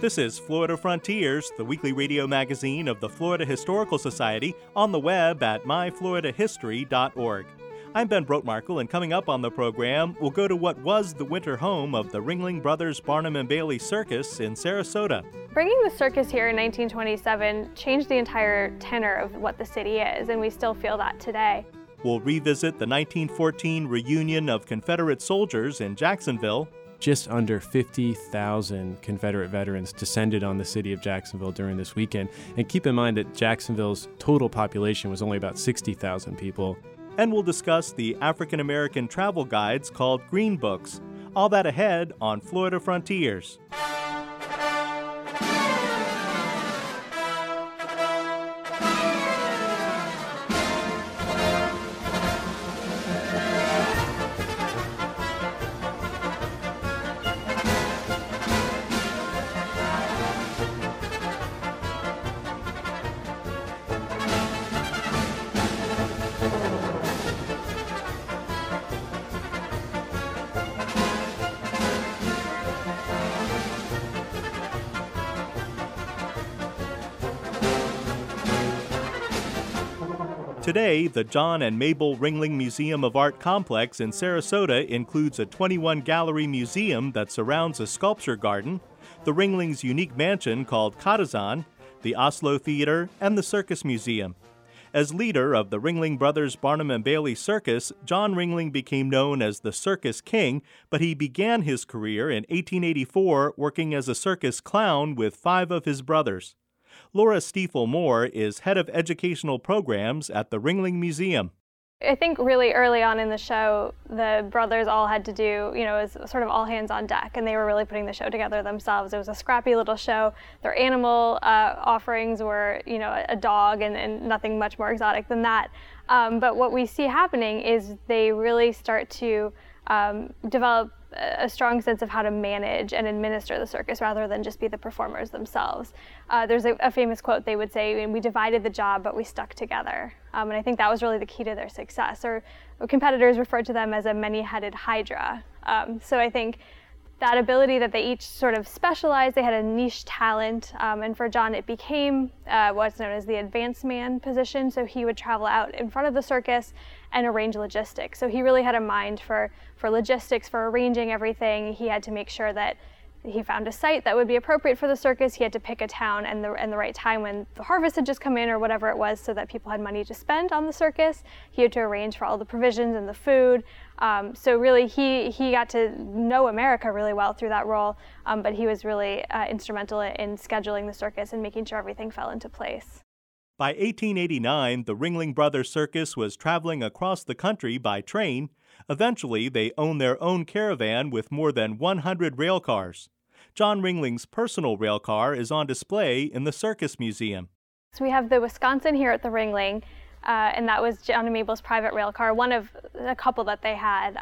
This is Florida Frontiers, the weekly radio magazine of the Florida Historical Society, on the web at myfloridahistory.org. I'm Ben Brotmarkle, and coming up on the program, we'll go to what was the winter home of the Ringling Brothers Barnum and Bailey Circus in Sarasota. Bringing the circus here in 1927 changed the entire tenor of what the city is, and we still feel that today. We'll revisit the 1914 reunion of Confederate soldiers in Jacksonville. Just under 50,000 Confederate veterans descended on the city of Jacksonville during this weekend. And keep in mind that Jacksonville's total population was only about 60,000 people. And we'll discuss the African-American travel guides called Green Books. All that ahead on Florida Frontiers. Today, the John and Mabel Ringling Museum of Art complex in Sarasota includes a 21-gallery museum that surrounds a sculpture garden, the Ringlings' unique mansion called Ca' d'Zan, the Oslo Theater, and the Circus Museum. As leader of the Ringling Brothers Barnum and Bailey Circus, John Ringling became known as the Circus King, but he began his career in 1884 working as a circus clown with five of his brothers. Laura Stiefel Moore is head of educational programs at the Ringling Museum. I think really early on in the show, the brothers all had to do, it was sort of all hands on deck, and they were really putting the show together themselves. It was a scrappy little show. Their animal offerings were, a dog and nothing much more exotic than that. But what we see happening is they really start to develop a strong sense of how to manage and administer the circus rather than just be the performers themselves. There's a famous quote they would say, "We divided the job, but we stuck together." And I think that was really the key to their success. Or competitors referred to them as a many-headed hydra. So I think that ability that they each sort of specialized, they had a niche talent. And for John, it became what's known as the advance man position. So he would travel out in front of the circus and arrange logistics. So he really had a mind for logistics, for arranging everything. He had to make sure that he found a site that would be appropriate for the circus. He had to pick a town and the right time when the harvest had just come in or whatever it was so that people had money to spend on the circus. He had to arrange for all the provisions and the food. So really he got to know America really well through that role, but he was really instrumental in scheduling the circus and making sure everything fell into place. By 1889, the Ringling Brothers Circus was traveling across the country by train. Eventually, they owned their own caravan with more than 100 rail cars. John Ringling's personal rail car is on display in the Circus Museum. So we have the Wisconsin here at the Ringling, and that was John and Mabel's private rail car, one of a couple that they had.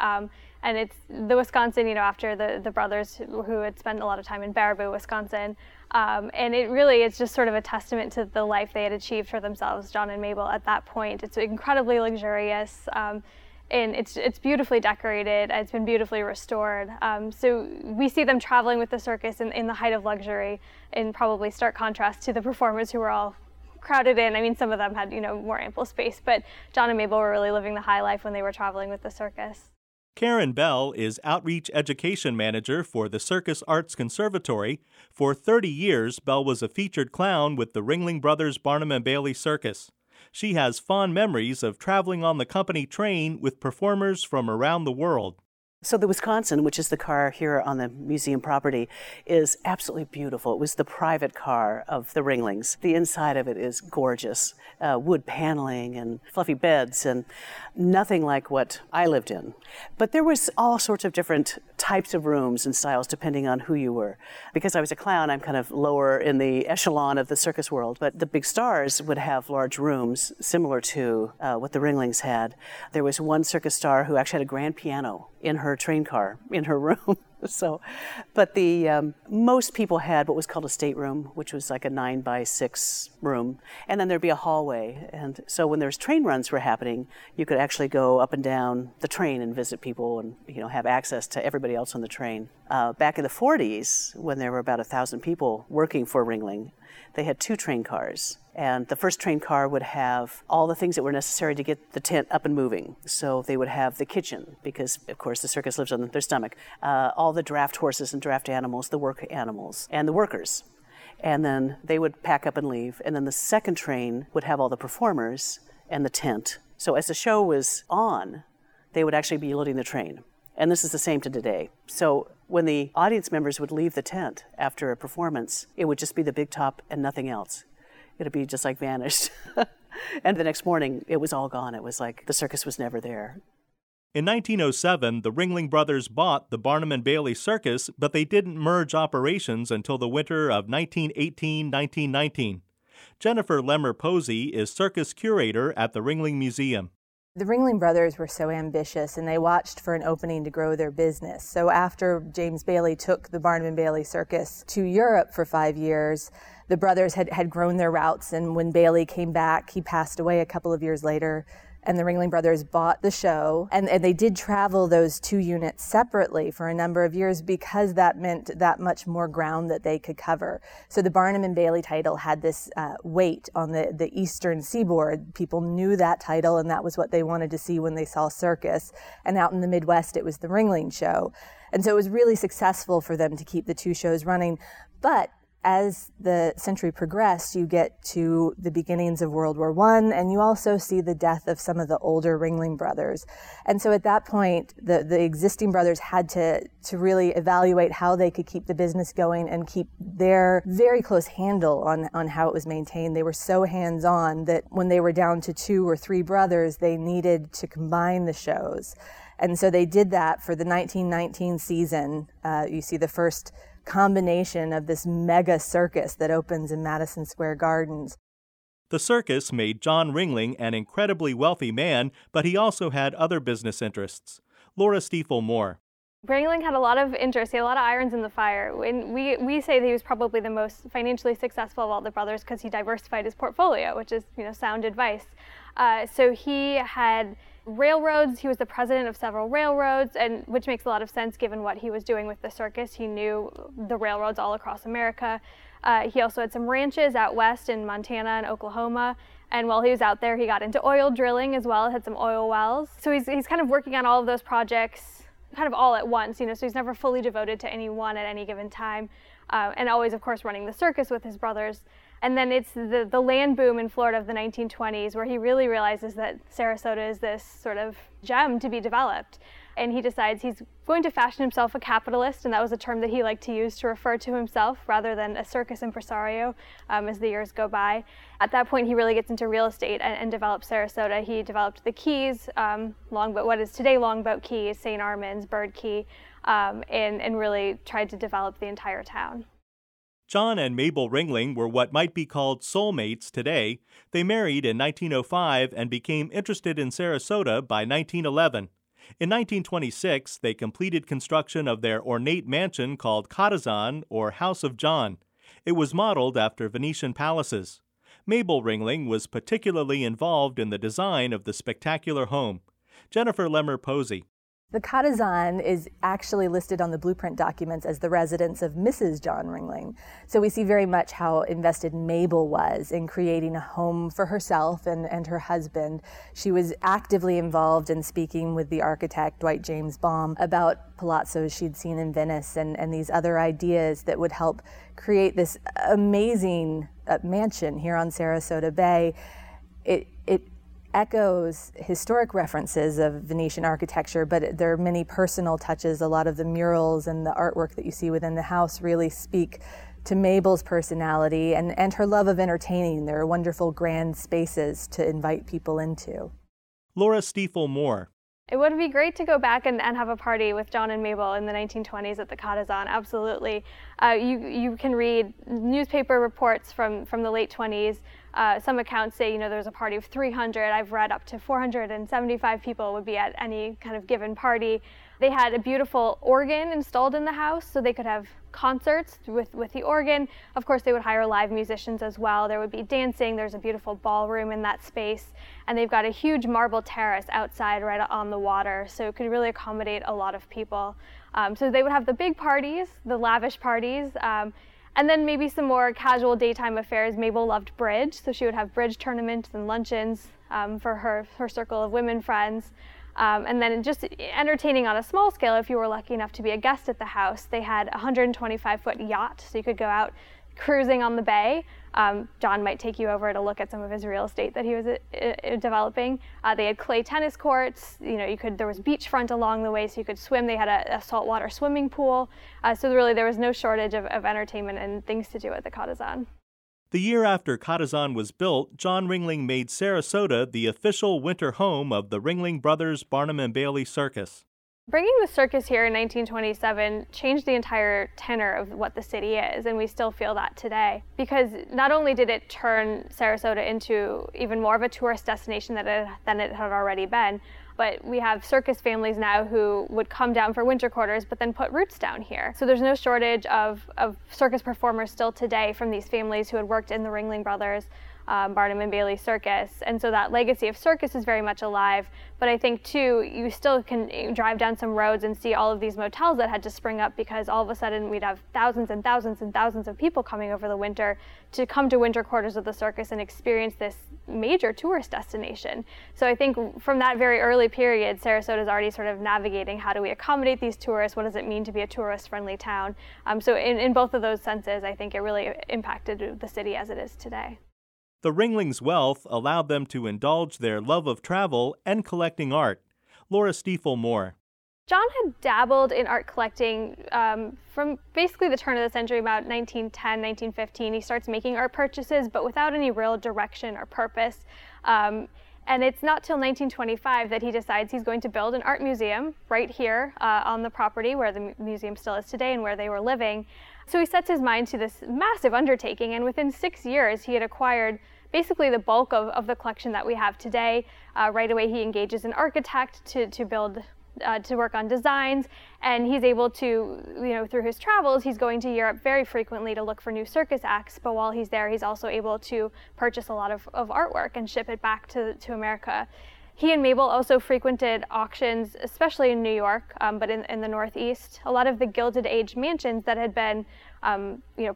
And it's the Wisconsin, after the brothers who had spent a lot of time in Baraboo, Wisconsin. And it really is just sort of a testament to the life they had achieved for themselves, John and Mabel, at that point. It's incredibly luxurious, and it's beautifully decorated. It's been beautifully restored. So we see them traveling with the circus in the height of luxury, in probably stark contrast to the performers who were all crowded in. I mean, some of them had, more ample space, but John and Mabel were really living the high life when they were traveling with the circus. Karen Bell is Outreach Education Manager for the Circus Arts Conservatory. For 30 years, Bell was a featured clown with the Ringling Brothers Barnum and Bailey Circus. She has fond memories of traveling on the company train with performers from around the world. So the Wisconsin, which is the car here on the museum property, is absolutely beautiful. It was the private car of the Ringlings. The inside of it is gorgeous, wood paneling and fluffy beds and nothing like what I lived in. But there was all sorts of different types of rooms and styles depending on who you were. Because I was a clown, I'm kind of lower in the echelon of the circus world, but the big stars would have large rooms similar to what the Ringlings had. There was one circus star who actually had a grand piano in her train car, in her room. So, but the most people had what was called a stateroom, which was like a 9 by 6 room, and then there'd be a hallway. And so when there's train runs were happening, you could actually go up and down the train and visit people, and you know, have access to everybody else on the train. Back in the 40s, when there were about 1,000 people working for Ringling, they had 2 train cars. And the first train car would have all the things that were necessary to get the tent up and moving. So they would have the kitchen, because, of course, the circus lives on their stomach, all the draft horses and draft animals, the work animals, and the workers. And then they would pack up and leave. And then the second train would have all the performers and the tent. So as the show was on, they would actually be loading the train. And this is the same to today. So when the audience members would leave the tent after a performance, it would just be the big top and nothing else. It'd be just like vanished. And the next morning, it was all gone. It was like the circus was never there. In 1907, the Ringling Brothers bought the Barnum and Bailey Circus, but they didn't merge operations until the winter of 1918-1919. Jennifer Lemmer Posey is circus curator at the Ringling Museum. The Ringling Brothers were so ambitious, and they watched for an opening to grow their business. So after James Bailey took the Barnum and Bailey Circus to Europe for 5 years, the brothers had grown their routes, and when Bailey came back, he passed away a couple of years later, and the Ringling Brothers bought the show, and they did travel those 2 units separately for a number of years, because that meant that much more ground that they could cover. So the Barnum and Bailey title had this weight on the eastern seaboard. People knew that title, and that was what they wanted to see when they saw circus. And out in the Midwest, it was the Ringling show. And so it was really successful for them to keep the 2 shows running. But as the century progressed, you get to the beginnings of World War I, and you also see the death of some of the older Ringling Brothers. And so at that point, the existing brothers had to really evaluate how they could keep the business going and keep their very close handle on how it was maintained. They were so hands-on that when they were down to 2 or 3 brothers, they needed to combine the shows. And so they did that for the 1919 season. You see the first combination of this mega circus that opens in Madison Square Gardens. The circus made John Ringling an incredibly wealthy man, but he also had other business interests. Laura Stiefel Moore. Ringling had a lot of interest. He had a lot of irons in the fire. And we say that he was probably the most financially successful of all the brothers because he diversified his portfolio, which is, you know, sound advice. So he had railroads. He was the president of several railroads, and which makes a lot of sense given what he was doing with the circus. He knew the railroads all across America. He also had some ranches out west in Montana and Oklahoma. And while he was out there, he got into oil drilling as well, had some oil wells. So he's kind of working on all of those projects kind of all at once, you know, so he's never fully devoted to any one at any given time. And always, of course, running the circus with his brothers. And then it's the land boom in Florida of the 1920s where he really realizes that Sarasota is this sort of gem to be developed. And he decides he's going to fashion himself a capitalist, and that was a term that he liked to use to refer to himself rather than a circus impresario as the years go by. At that point, he really gets into real estate and develops Sarasota. He developed the Keys, what is today Longboat Keys, St. Armand's, Bird Key, and really tried to develop the entire town. John and Mabel Ringling were what might be called soulmates today. They married in 1905 and became interested in Sarasota by 1911. In 1926, they completed construction of their ornate mansion called Ca' d'Zan, or House of John. It was modeled after Venetian palaces. Mabel Ringling was particularly involved in the design of the spectacular home. Jennifer Lemmer Posey. The Ca' d'Zan is actually listed on the blueprint documents as the residence of Mrs. John Ringling. So we see very much how invested Mabel was in creating a home for herself and her husband. She was actively involved in speaking with the architect, Dwight James Baum, about palazzos she'd seen in Venice and these other ideas that would help create this amazing mansion here on Sarasota Bay. It echoes historic references of Venetian architecture, but there are many personal touches. A lot of the murals and the artwork that you see within the house really speak to Mabel's personality and her love of entertaining. There are wonderful grand spaces to invite people into. Laura Stiefel Moore. It would be great to go back and have a party with John and Mabel in the 1920s at the Ca' d'Zan, absolutely. You can read newspaper reports from the late 20s. Some accounts say, there was a party of 300. I've read up to 475 people would be at any kind of given party. They had a beautiful organ installed in the house, so they could have concerts with the organ. Of course, they would hire live musicians as well. There would be dancing. There's a beautiful ballroom in that space. And they've got a huge marble terrace outside right on the water, so it could really accommodate a lot of people. So they would have the big parties, the lavish parties, and then maybe some more casual daytime affairs. Mabel loved bridge, so she would have bridge tournaments and luncheons for her circle of women friends. And then just entertaining on a small scale, if you were lucky enough to be a guest at the house, they had a 125-foot yacht, so you could go out cruising on the bay. John might take you over to look at some of his real estate that he was developing. They had clay tennis courts. There was beachfront along the way, so you could swim. They had a saltwater swimming pool. So really, there was no shortage of entertainment and things to do at the Ca' d'Zan. The year after Ca' d'Zan was built, John Ringling made Sarasota the official winter home of the Ringling Brothers Barnum and Bailey Circus. Bringing the circus here in 1927 changed the entire tenor of what the city is, and we still feel that today. Because not only did it turn Sarasota into even more of a tourist destination than it had already been, but we have circus families now who would come down for winter quarters but then put roots down here. So there's no shortage of circus performers still today from these families who had worked in the Ringling Brothers, Barnum and Bailey Circus. And so that legacy of circus is very much alive. But I think, too, you still can drive down some roads and see all of these motels that had to spring up, because all of a sudden we'd have thousands and thousands and thousands of people coming over the winter to come to winter quarters of the circus and experience this major tourist destination. So I think from that very early period, Sarasota is already sort of navigating, how do we accommodate these tourists? What does it mean to be a tourist-friendly town? So in both of those senses, I think it really impacted the city as it is today. The Ringlings' wealth allowed them to indulge their love of travel and collecting art. Laura Stiefel Moore. John had dabbled in art collecting from basically the turn of the century, about 1910, 1915. He starts making art purchases, but without any real direction or purpose. And it's not till 1925 that he decides he's going to build an art museum right here on the property where the museum still is today and where they were living. So he sets his mind to this massive undertaking, and within 6 years he had acquired basically the bulk of the collection that we have today. Right away he engages an architect to build, to work on designs, and he's able to, through his travels, he's going to Europe very frequently to look for new circus acts, but while he's there he's also able to purchase a lot of artwork and ship it back to America. He and Mabel also frequented auctions, especially in New York, but in the Northeast. A lot of the Gilded Age mansions that had been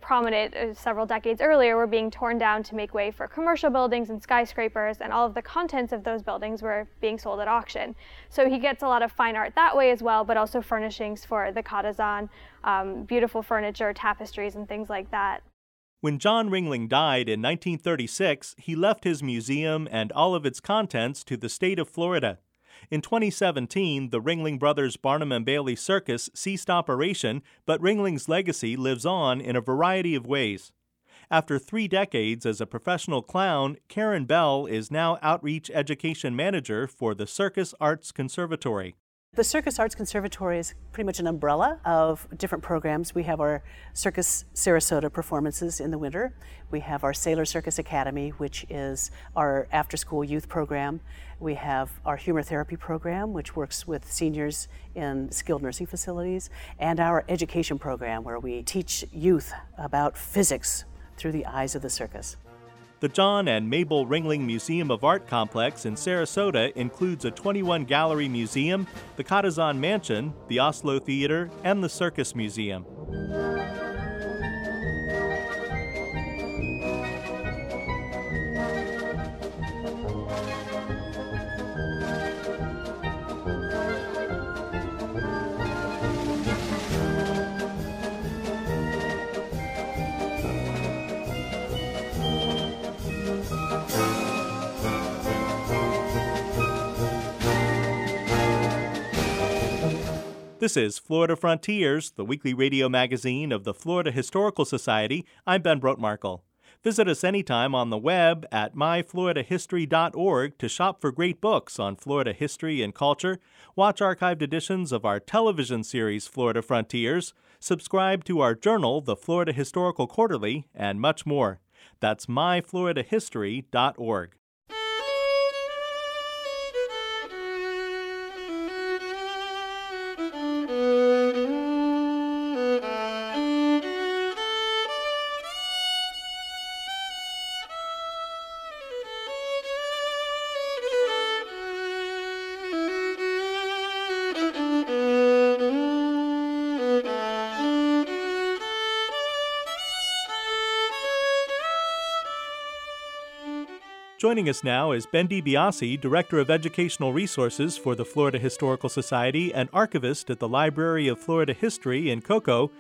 prominent several decades earlier were being torn down to make way for commercial buildings and skyscrapers, and all of the contents of those buildings were being sold at auction. So he gets a lot of fine art that way as well, but also furnishings for the Ca' d'Zan, beautiful furniture, tapestries, and things like that. When John Ringling died in 1936, he left his museum and all of its contents to the state of Florida. In 2017, the Ringling Brothers Barnum and Bailey Circus ceased operation, but Ringling's legacy lives on in a variety of ways. After 3 decades as a professional clown, Karen Bell is now outreach education manager for the Circus Arts Conservatory. The Circus Arts Conservatory is pretty much an umbrella of different programs. We have our Circus Sarasota performances in the winter. We have our Sailor Circus Academy, which is our after-school youth program. We have our humor therapy program, which works with seniors in skilled nursing facilities, and our education program, where we teach youth about physics through the eyes of the circus. The John and Mabel Ringling Museum of Art complex in Sarasota includes a 21-gallery museum, the Ca' d'Zan Mansion, the Oslo Theater, and the Circus Museum. This is Florida Frontiers, the weekly radio magazine of the Florida Historical Society. I'm Ben Brotmarkle. Visit us anytime on the web at myfloridahistory.org to shop for great books on Florida history and culture, watch archived editions of our television series Florida Frontiers, subscribe to our journal, the Florida Historical Quarterly, and much more. That's myfloridahistory.org. Joining us now is Ben DiBiase, Director of Educational Resources for the Florida Historical Society and archivist at the Library of Florida History in Cocoa.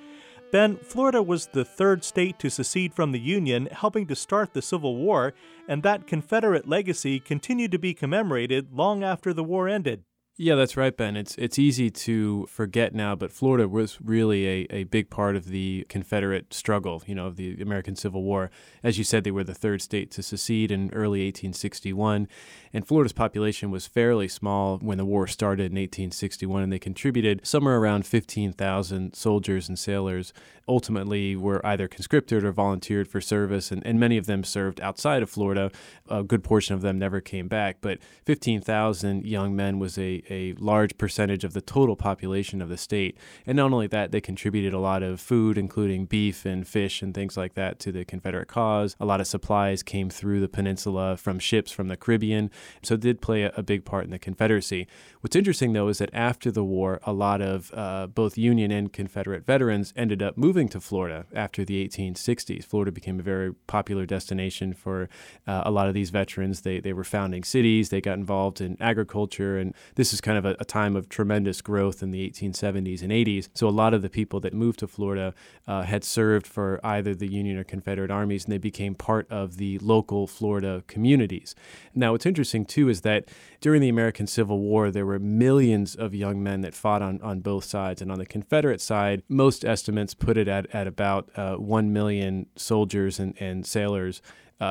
Ben, Florida was the third state to secede from the Union, helping to start the Civil War, and that Confederate legacy continued to be commemorated long after the war ended. Yeah, that's right, Ben. It's easy to forget now, but Florida was really a big part of the Confederate struggle, of the American Civil War. As you said, they were the third state to secede in early 1861, and Florida's population was fairly small when the war started in 1861, and they contributed somewhere around 15,000 soldiers and sailors. Ultimately were either conscripted or volunteered for service, and many of them served outside of Florida. A good portion of them never came back, but 15,000 young men was a large percentage of the total population of the state. And not only that, they contributed a lot of food, including beef and fish and things like that, to the Confederate cause. A lot of supplies came through the peninsula from ships from the Caribbean, so it did play a big part in the Confederacy. What's interesting, though, is that after the war, a lot of both Union and Confederate veterans ended up moving to Florida after the 1860s. Florida became a very popular destination for a lot of these veterans. They were founding cities, they got involved in agriculture, and this is kind of a time of tremendous growth in the 1870s and 80s. So a lot of the people that moved to Florida had served for either the Union or Confederate armies, and they became part of the local Florida communities. Now, what's interesting, too, is that during the American Civil War, there were millions of young men that fought on both sides. And on the Confederate side, most estimates put it at about 1 million soldiers and sailors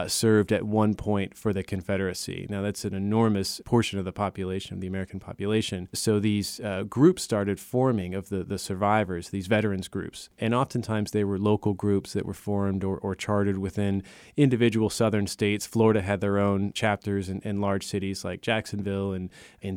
served at one point for the Confederacy. Now, that's an enormous portion of the population, of the American population. So these groups started forming of the survivors, these veterans groups. And oftentimes they were local groups that were formed or chartered within individual southern states. Florida had their own chapters in large cities like Jacksonville and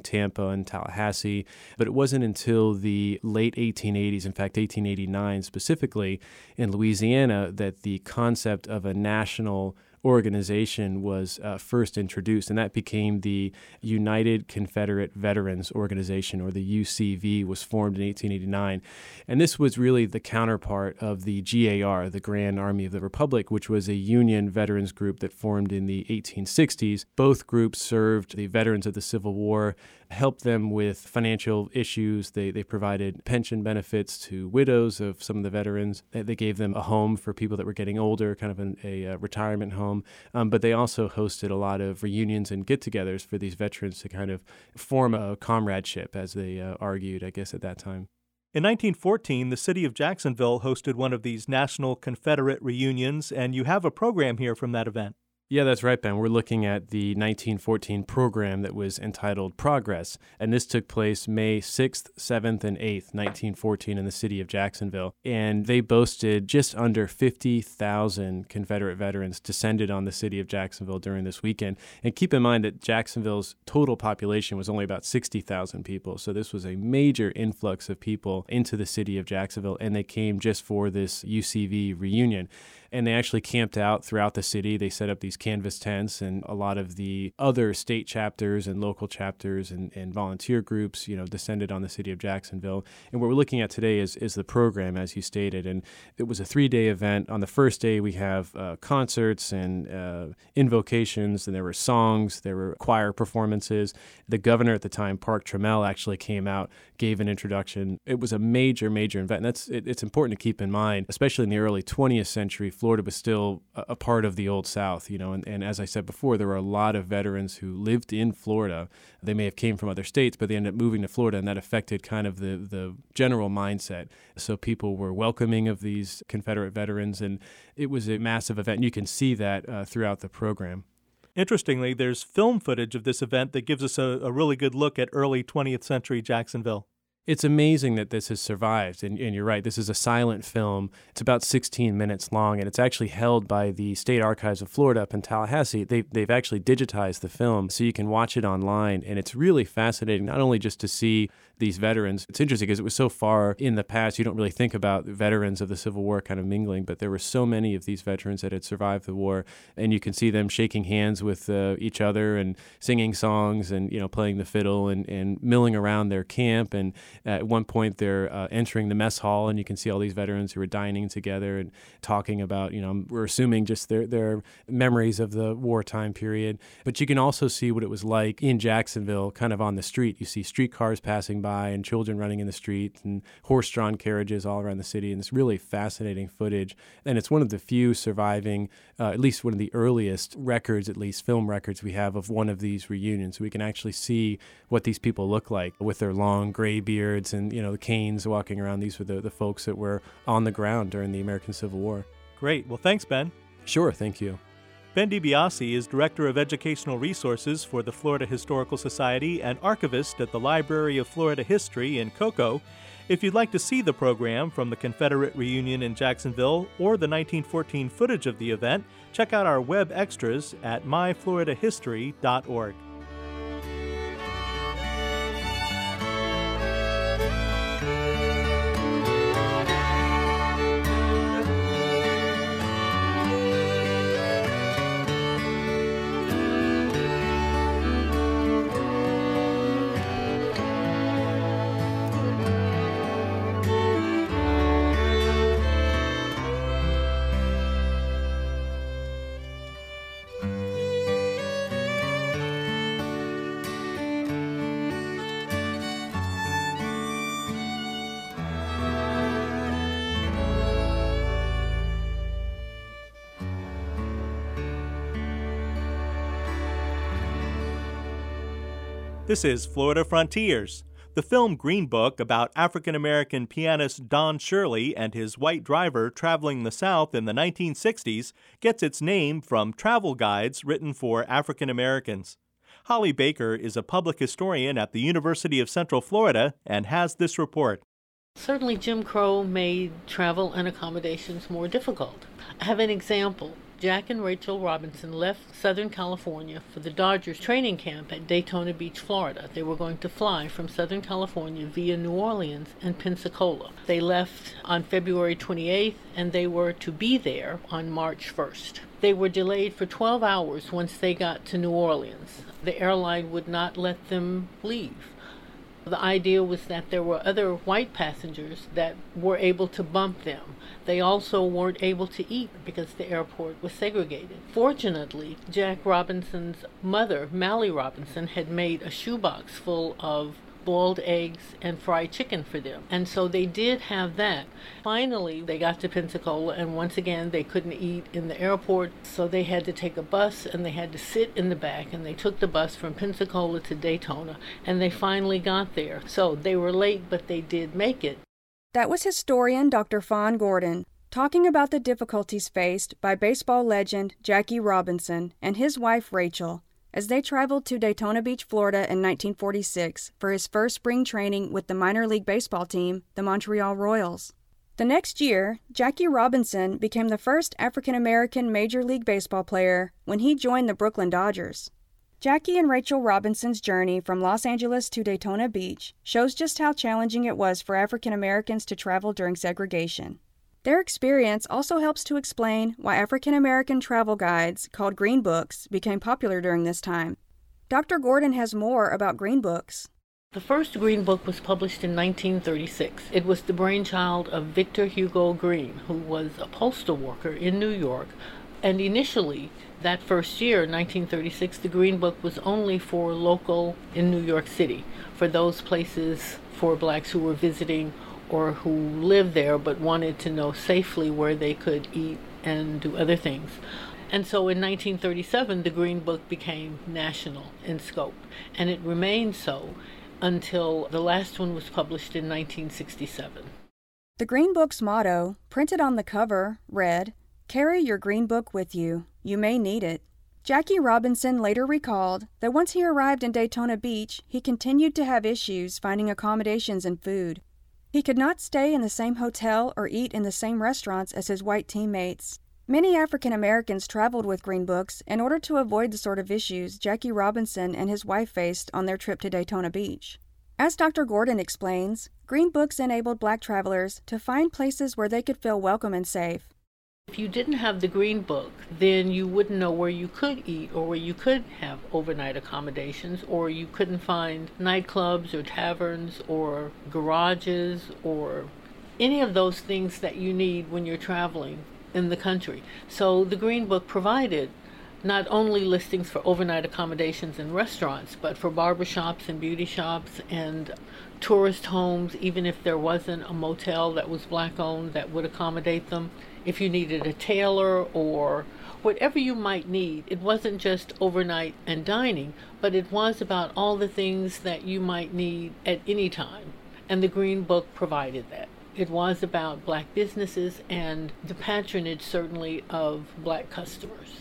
Tampa and Tallahassee. But it wasn't until the late 1880s, in fact, 1889 specifically, in Louisiana, that the concept of a national organization was first introduced, and that became the United Confederate Veterans Organization, or the UCV, was formed in 1889. And this was really the counterpart of the GAR, the Grand Army of the Republic, which was a Union veterans group that formed in the 1860s. Both groups served the veterans of the Civil War, helped them with financial issues. They provided pension benefits to widows of some of the veterans. They gave them a home for people that were getting older, kind of a retirement home. But they also hosted a lot of reunions and get-togethers for these veterans to kind of form a comradeship, as they argued, I guess, at that time. In 1914, the city of Jacksonville hosted one of these National Confederate reunions, and you have a program here from that event. Yeah, that's right, Ben. We're looking at the 1914 program that was entitled Progress, and this took place May 6th, 7th, and 8th, 1914, in the city of Jacksonville. And they boasted just under 50,000 Confederate veterans descended on the city of Jacksonville during this weekend. And keep in mind that Jacksonville's total population was only about 60,000 people, so this was a major influx of people into the city of Jacksonville, and they came just for this UCV reunion. And they actually camped out throughout the city. They set up these canvas tents, and a lot of the other state chapters and local chapters and volunteer groups, descended on the city of Jacksonville. And what we're looking at today is the program, as you stated. And it was a 3-day event. On the first day, we have concerts and invocations, and there were songs, there were choir performances. The governor at the time, Park Trammell, actually came out, gave an introduction. It was a major, major event. And it's important to keep in mind, especially in the early 20th century. Florida was still a part of the Old South. know, and as I said before, there were a lot of veterans who lived in Florida. They may have came from other states, but they ended up moving to Florida, and that affected kind of the general mindset. So people were welcoming of these Confederate veterans, and it was a massive event. And you can see that throughout the program. Interestingly, there's film footage of this event that gives us a really good look at early 20th century Jacksonville. It's amazing that this has survived, and you're right, this is a silent film. It's about 16 minutes long, and it's actually held by the State Archives of Florida up in Tallahassee. They've actually digitized the film, so you can watch it online, and it's really fascinating, not only just to see these veterans. It's interesting because it was so far in the past, you don't really think about veterans of the Civil War kind of mingling, but there were so many of these veterans that had survived the war, and you can see them shaking hands with each other and singing songs and, you know, playing the fiddle and milling around their camp, and at one point, they're entering the mess hall, and you can see all these veterans who are dining together and talking about, you know, we're assuming just their memories of the wartime period. But you can also see what it was like in Jacksonville, kind of on the street. You see streetcars passing by and children running in the street and horse-drawn carriages all around the city. And it's really fascinating footage. And it's one of the few surviving, at least one of the earliest records, at least film records we have of one of these reunions. We can actually see what these people look like with their long gray beards and, you know, the canes walking around. These were the folks that were on the ground during the American Civil War. Great. Well, thanks, Ben. Sure. Thank you. Ben DiBiase is Director of Educational Resources for the Florida Historical Society and archivist at the Library of Florida History in Cocoa. If you'd like to see the program from the Confederate reunion in Jacksonville or the 1914 footage of the event, check out our web extras at myfloridahistory.org. This is Florida Frontiers. The film Green Book, about African-American pianist Don Shirley and his white driver traveling the South in the 1960s, gets its name from travel guides written for African-Americans. Holly Baker is a public historian at the University of Central Florida and has this report. Certainly Jim Crow made travel and accommodations more difficult. I have an example. Jack and Rachel Robinson left Southern California for the Dodgers training camp at Daytona Beach, Florida. They were going to fly from Southern California via New Orleans and Pensacola. They left on February 28th, and they were to be there on March 1st. They were delayed for 12 hours once they got to New Orleans. The airline would not let them leave. The idea was that there were other white passengers that were able to bump them. They also weren't able to eat because the airport was segregated. Fortunately, Jack Robinson's mother, Mally Robinson, had made a shoebox full of boiled eggs and fried chicken for them. And so they did have that. Finally, they got to Pensacola, and once again, they couldn't eat in the airport, so they had to take a bus, and they had to sit in the back, and they took the bus from Pensacola to Daytona, and they finally got there. So they were late, but they did make it. That was historian Dr. Fawn Gordon talking about the difficulties faced by baseball legend Jackie Robinson and his wife Rachel as they traveled to Daytona Beach, Florida in 1946 for his first spring training with the minor league baseball team, the Montreal Royals. The next year, Jackie Robinson became the first African-American Major League Baseball player when he joined the Brooklyn Dodgers. Jackie and Rachel Robinson's journey from Los Angeles to Daytona Beach shows just how challenging it was for African-Americans to travel during segregation. Their experience also helps to explain why African-American travel guides, called Green Books, became popular during this time. Dr. Gordon has more about Green Books. The first Green Book was published in 1936. It was the brainchild of Victor Hugo Green, who was a postal worker in New York. And initially, that first year, 1936, the Green Book was only for local in New York City, for those places for blacks who were visiting or who lived there but wanted to know safely where they could eat and do other things. And so in 1937, the Green Book became national in scope, and it remained so until the last one was published in 1967. The Green Book's motto, printed on the cover, read, "Carry your Green Book with you. You may need it." Jackie Robinson later recalled that once he arrived in Daytona Beach, he continued to have issues finding accommodations and food. He could not stay in the same hotel or eat in the same restaurants as his white teammates. Many African Americans traveled with Green Books in order to avoid the sort of issues Jackie Robinson and his wife faced on their trip to Daytona Beach. As Dr. Gordon explains, Green Books enabled Black travelers to find places where they could feel welcome and safe. If you didn't have the Green Book, then you wouldn't know where you could eat or where you could have overnight accommodations, or you couldn't find nightclubs or taverns or garages or any of those things that you need when you're traveling in the country. So the Green Book provided not only listings for overnight accommodations and restaurants, but for barbershops and beauty shops and tourist homes, even if there wasn't a motel that was Black-owned that would accommodate them. If you needed a tailor or whatever you might need, it wasn't just overnight and dining, but it was about all the things that you might need at any time. And the Green Book provided that. It was about Black businesses and the patronage, certainly, of Black customers.